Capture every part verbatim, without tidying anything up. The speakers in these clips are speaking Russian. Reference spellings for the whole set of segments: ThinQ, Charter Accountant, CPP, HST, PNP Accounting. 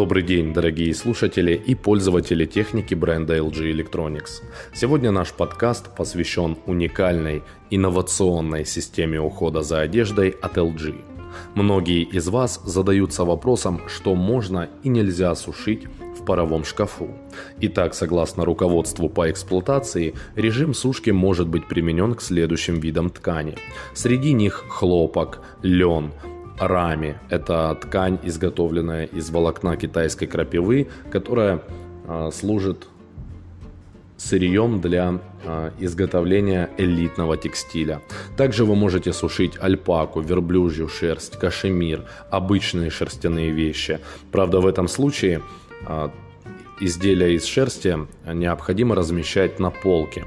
Добрый день, дорогие слушатели и пользователи техники бренда эл джи Electronics. Сегодня наш подкаст посвящен уникальной, инновационной системе ухода за одеждой от эл джи. Многие из вас задаются вопросом, что можно и нельзя сушить в паровом шкафу. Итак, согласно руководству по эксплуатации, режим сушки может быть применен к следующим видам ткани. Среди них хлопок, лен, рами – это ткань, изготовленная из волокна китайской крапивы, которая э, служит сырьем для э, изготовления элитного текстиля. Также вы можете сушить альпаку, верблюжью шерсть, кашемир, обычные шерстяные вещи. Правда, в этом случае э, изделия из шерсти необходимо размещать на полке.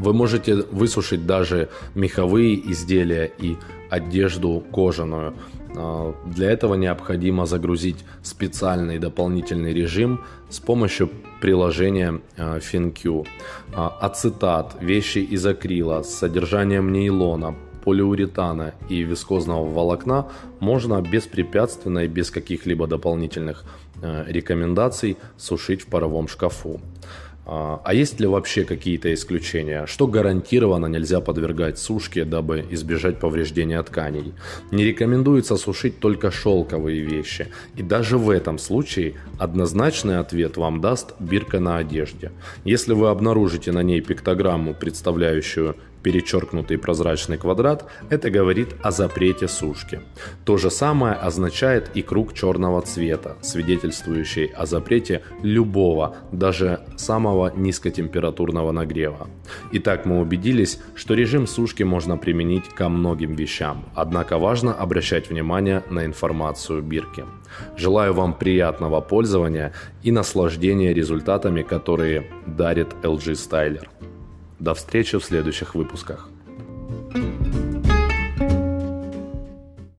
Вы можете высушить даже меховые изделия и одежду кожаную. Для этого необходимо загрузить специальный дополнительный режим с помощью приложения ThinQ. Ацетат, вещи из акрила с содержанием нейлона, полиуретана и вискозного волокна можно беспрепятственно и без каких-либо дополнительных рекомендаций сушить в паровом шкафу. А есть ли вообще какие-то исключения? Что гарантированно нельзя подвергать сушке, дабы избежать повреждения тканей? Не рекомендуется сушить только шелковые вещи. И даже в этом случае однозначный ответ вам даст бирка на одежде. Если вы обнаружите на ней пиктограмму, представляющую перечеркнутый прозрачный квадрат, это говорит о запрете сушки. То же самое означает и круг черного цвета, свидетельствующий о запрете любого, даже самого низкотемпературного нагрева. Итак, мы убедились, что режим сушки можно применить ко многим вещам, однако важно обращать внимание на информацию бирки. Желаю вам приятного пользования и наслаждения результатами, которые дарит эл джи Styler. До встречи в следующих выпусках.